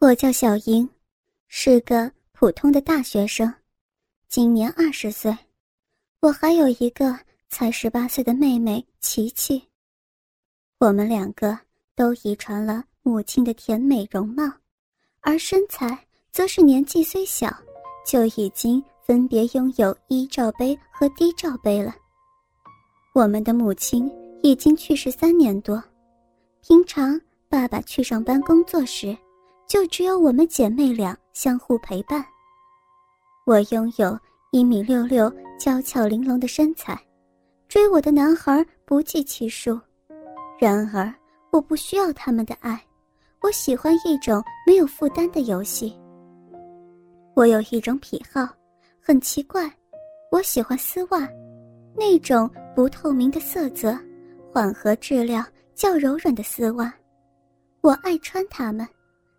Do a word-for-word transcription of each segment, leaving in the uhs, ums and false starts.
我叫小莹，是个普通的大学生，今年二十岁。我还有一个才十八岁的妹妹琪琪，我们两个都遗传了母亲的甜美容貌，而身材则是年纪虽小，就已经分别拥有一罩杯和低罩杯了。我们的母亲已经去世三年多，平常爸爸去上班工作时，就只有我们姐妹俩相互陪伴。我拥有一米六六娇俏玲珑的身材，追我的男孩不计其数。然而我不需要他们的爱，我喜欢一种没有负担的游戏。我有一种癖好，很奇怪，我喜欢丝袜，那种不透明的色泽，缓和质量较柔软的丝袜。我爱穿它们，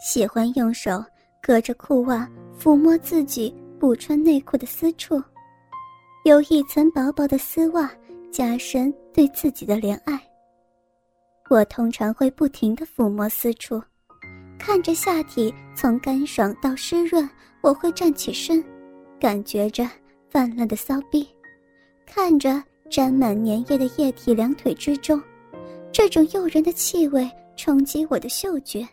喜欢用手隔着裤袜抚摸自己不穿内裤的私处，有一层薄薄的丝袜加深对自己的怜爱。我通常会不停地抚摸私处，看着下体从干爽到湿润，我会站起身，感觉着泛滥的骚逼，看着沾满粘液的液体两腿之中，这种诱人的气味冲击我的嗅觉，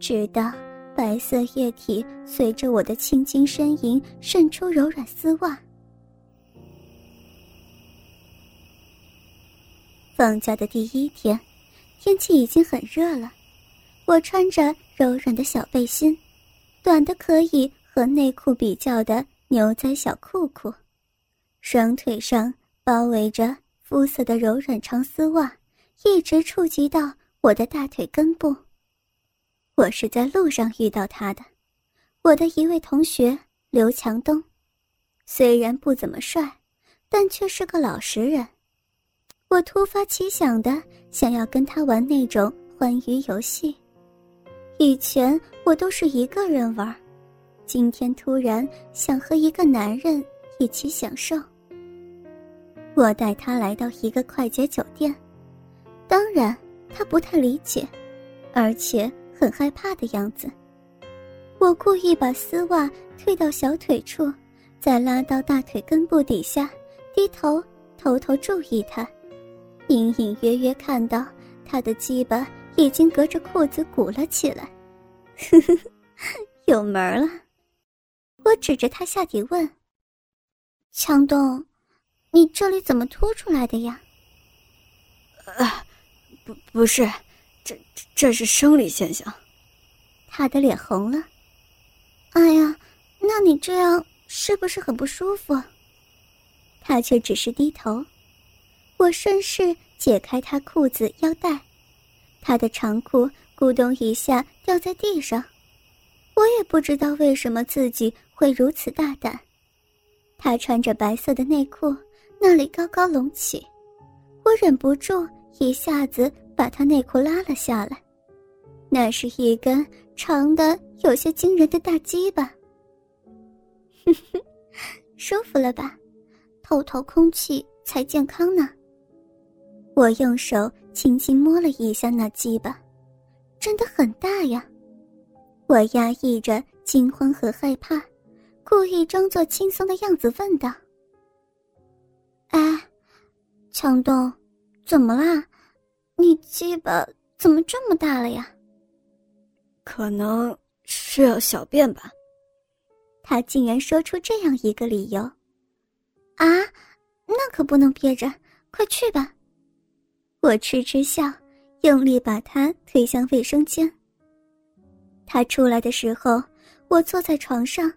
直到白色液体随着我的轻轻呻吟渗出柔软丝袜。放假的第一天，天气已经很热了，我穿着柔软的小背心，短的可以和内裤比较的牛仔小裤裤，双腿上包围着肤色的柔软长丝袜，一直触及到我的大腿根部。我是在路上遇到他的，我的一位同学刘强东，虽然不怎么帅，但却是个老实人。我突发奇想的想要跟他玩那种欢愉游戏，以前我都是一个人玩，今天突然想和一个男人一起享受。我带他来到一个快捷酒店，当然他不太理解，而且很害怕的样子。我故意把丝袜退到小腿处，再拉到大腿根部底下，低头偷偷注意他，隐隐约约看到他的鸡巴已经隔着裤子鼓了起来。呵呵，有门了！我指着他下体问：“强东，你这里怎么凸出来的呀？”“啊，不，不是。”这这是生理现象。他的脸红了。哎呀，那你这样是不是很不舒服？他却只是低头。我顺势解开他裤子腰带，他的长裤咕咚一下掉在地上。我也不知道为什么自己会如此大胆。他穿着白色的内裤，那里高高隆起，我忍不住一下子把他内裤拉了下来，那是一根长的有些惊人的大鸡巴。哼哼，舒服了吧？透透空气才健康呢。我用手轻轻摸了一下那鸡巴，真的很大呀。我压抑着惊慌和害怕，故意装作轻松的样子问道：“哎，强东，怎么啦？你鸡巴怎么这么大了呀？”“可能是要小便吧。”他竟然说出这样一个理由。“啊，那可不能憋着，快去吧。”我痴痴笑，用力把他推向卫生间。他出来的时候，我坐在床上，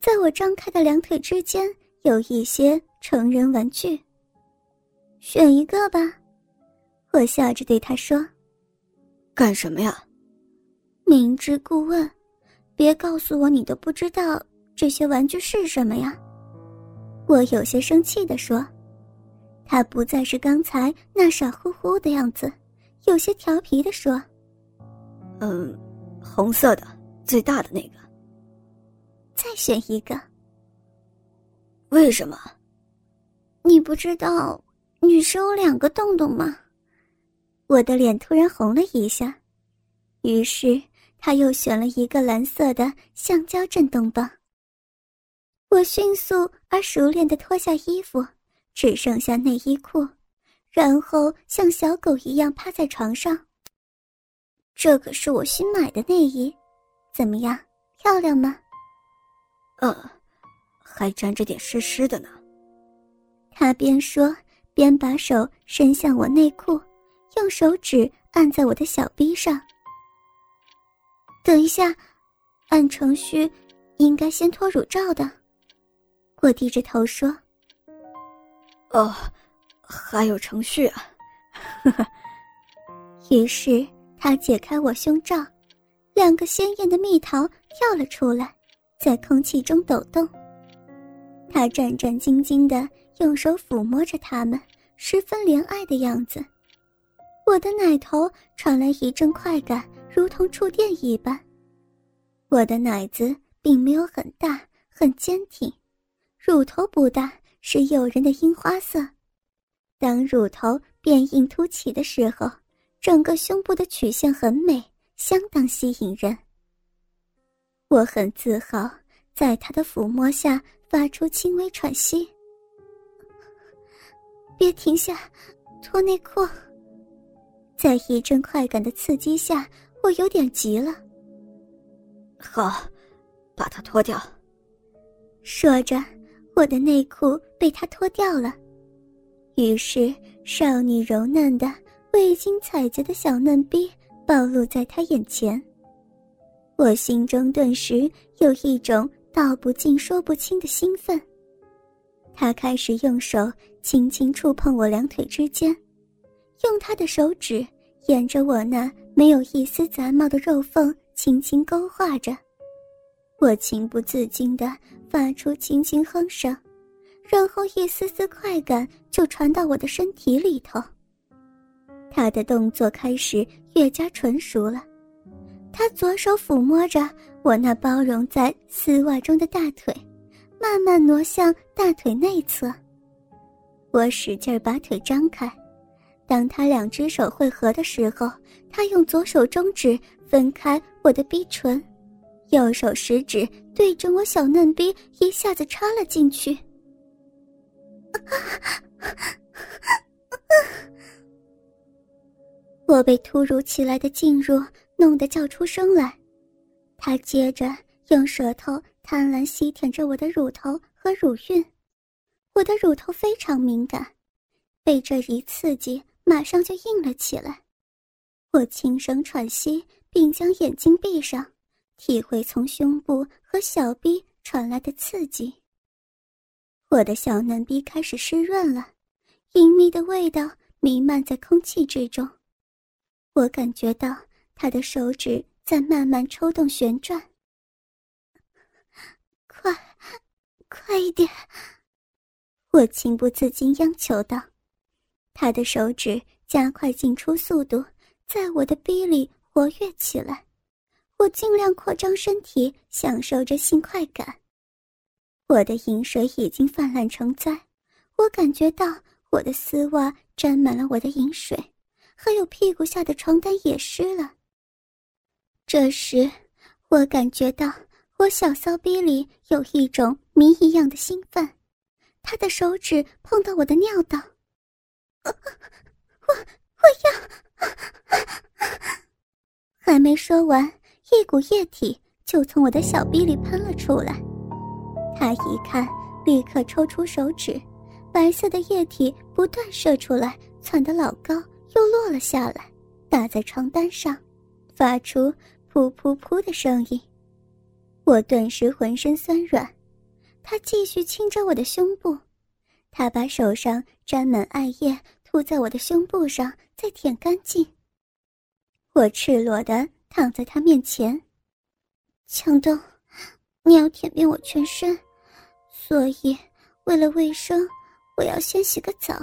在我张开的两腿之间有一些成人玩具。“选一个吧。”我笑着对他说。“干什么呀？”“明知故问，别告诉我你都不知道这些玩具是什么呀。”我有些生气地说。他不再是刚才那傻乎乎的样子，有些调皮地说：“嗯，红色的，最大的那个。”“再选一个。”“为什么？”“你不知道女生有两个洞洞吗？”我的脸突然红了一下，于是他又选了一个蓝色的橡胶震动棒。我迅速而熟练地脱下衣服，只剩下内衣裤，然后像小狗一样趴在床上。这可是我新买的内衣，怎么样，漂亮吗？呃，还沾着点湿湿的呢。他边说边把手伸向我内裤，用手指按在我的小逼上。等一下，按程序应该先脱乳罩的。我低着头说。哦，还有程序啊。于是他解开我胸罩，两个鲜艳的蜜桃跳了出来，在空气中抖动。他战战兢兢地用手抚摸着它们，十分怜爱的样子。我的奶头传来一阵快感，如同触电一般。我的奶子并没有很大，很坚挺，乳头不大，是诱人的樱花色。当乳头变硬凸起的时候，整个胸部的曲线很美，相当吸引人。我很自豪，在他的抚摸下发出轻微喘息。别停下，脱内裤。在一阵快感的刺激下，我有点急了。好，把它脱掉。说着，我的内裤被他脱掉了。于是，少女柔嫩的、未经采洁的小嫩逼暴露在他眼前。我心中顿时有一种道不尽说不清的兴奋。他开始用手轻轻触碰我两腿之间，用他的手指沿着我那没有一丝杂毛的肉缝轻轻勾画着。我情不自禁地发出轻轻哼声，然后一丝丝快感就传到我的身体里头。他的动作开始越加纯熟了，他左手抚摸着我那包容在丝袜中的大腿，慢慢挪向大腿内侧。我使劲把腿张开，当他两只手汇合的时候，他用左手中指分开我的逼唇，右手食指对准我小嫩逼一下子插了进去。我被突如其来的进入弄得叫出声来。他接着用舌头贪婪吸舔着我的乳头和乳晕。我的乳头非常敏感，被这一刺激马上就硬了起来。我轻声喘息，并将眼睛闭上，体会从胸部和小臂传来的刺激。我的小嫩逼开始湿润了，隐秘的味道弥漫在空气之中。我感觉到他的手指在慢慢抽动旋转。快，快一点！我情不自禁央求道。他的手指加快进出速度，在我的逼里活跃起来。我尽量扩张身体，享受着性快感。我的饮水已经泛滥成灾，我感觉到我的丝袜沾满了我的饮水，还有屁股下的床单也湿了。这时，我感觉到我小骚逼里有一种谜一样的兴奋。他的手指碰到我的尿道。我我我要！还没说完，一股液体就从我的小逼里喷了出来。他一看，立刻抽出手指，白色的液体不断射出来，窜得老高，又落了下来，打在床单上，发出噗噗噗的声音。我顿时浑身酸软。他继续亲着我的胸部，他把手上沾满艾叶涂在我的胸部上，再舔干净。我赤裸地躺在他面前。强东，你要舔遍我全身，所以为了卫生，我要先洗个澡。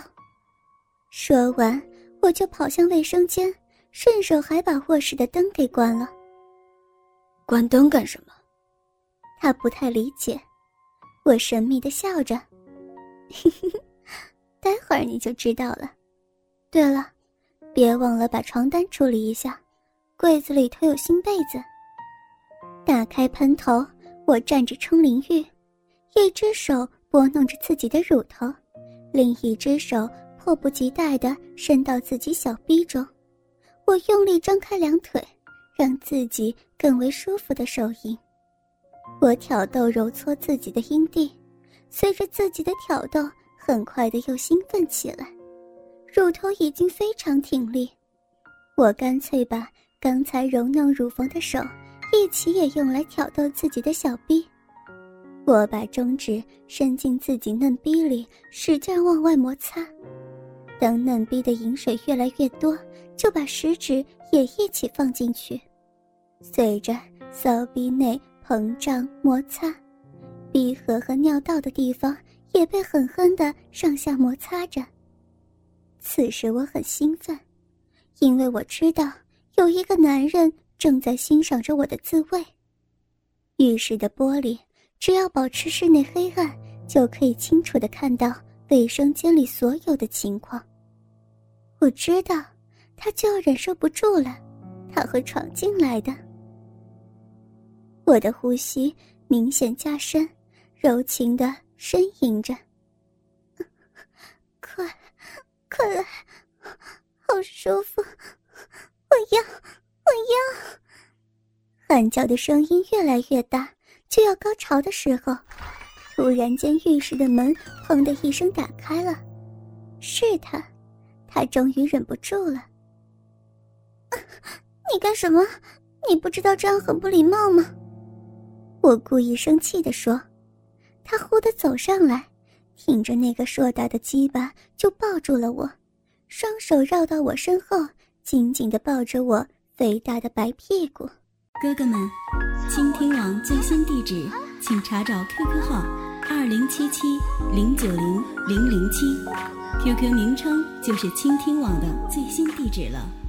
说完，我就跑向卫生间，顺手还把卧室的灯给关了。关灯干什么？他不太理解。我神秘地笑着，嘿嘿嘿，待会儿你就知道了。对了，别忘了把床单处理一下，柜子里头有新被子，打开喷头，我站着冲淋浴，一只手拨弄着自己的乳头，另一只手迫不及待地伸到自己小臂中。我用力张开两腿，让自己更为舒服的手淫。我挑逗揉搓自己的阴蒂，随着自己的挑逗，很快地又兴奋起来，乳头已经非常挺立。我干脆把刚才揉弄乳房的手一起也用来挑逗自己的小臂。我把中指伸进自己嫩逼里，使劲往外摩擦。当嫩逼的饮水越来越多，就把食指也一起放进去。随着骚逼内膨胀摩擦，逼核和尿道的地方也被狠狠地上下摩擦着。此时我很兴奋，因为我知道有一个男人正在欣赏着我的自慰。浴室的玻璃只要保持室内黑暗，就可以清楚地看到卫生间里所有的情况。我知道他就要忍受不住了，他会闯进来的。我的呼吸明显加深，柔情地呻吟着，快快来，好舒服，我要我要。喊叫的声音越来越大，就要高潮的时候，突然间浴室的门砰的一声打开了。是他，他终于忍不住了。啊，你干什么？你不知道这样很不礼貌吗？我故意生气地说。他忽地走上来，挺着那个硕大的鸡巴就抱住了我，双手绕到我身后，紧紧地抱着我肥大的白屁股。哥哥们，倾听网最新地址请查找 Q Q 号二零七七零九零零零七， Q Q 名称就是倾听网的最新地址了。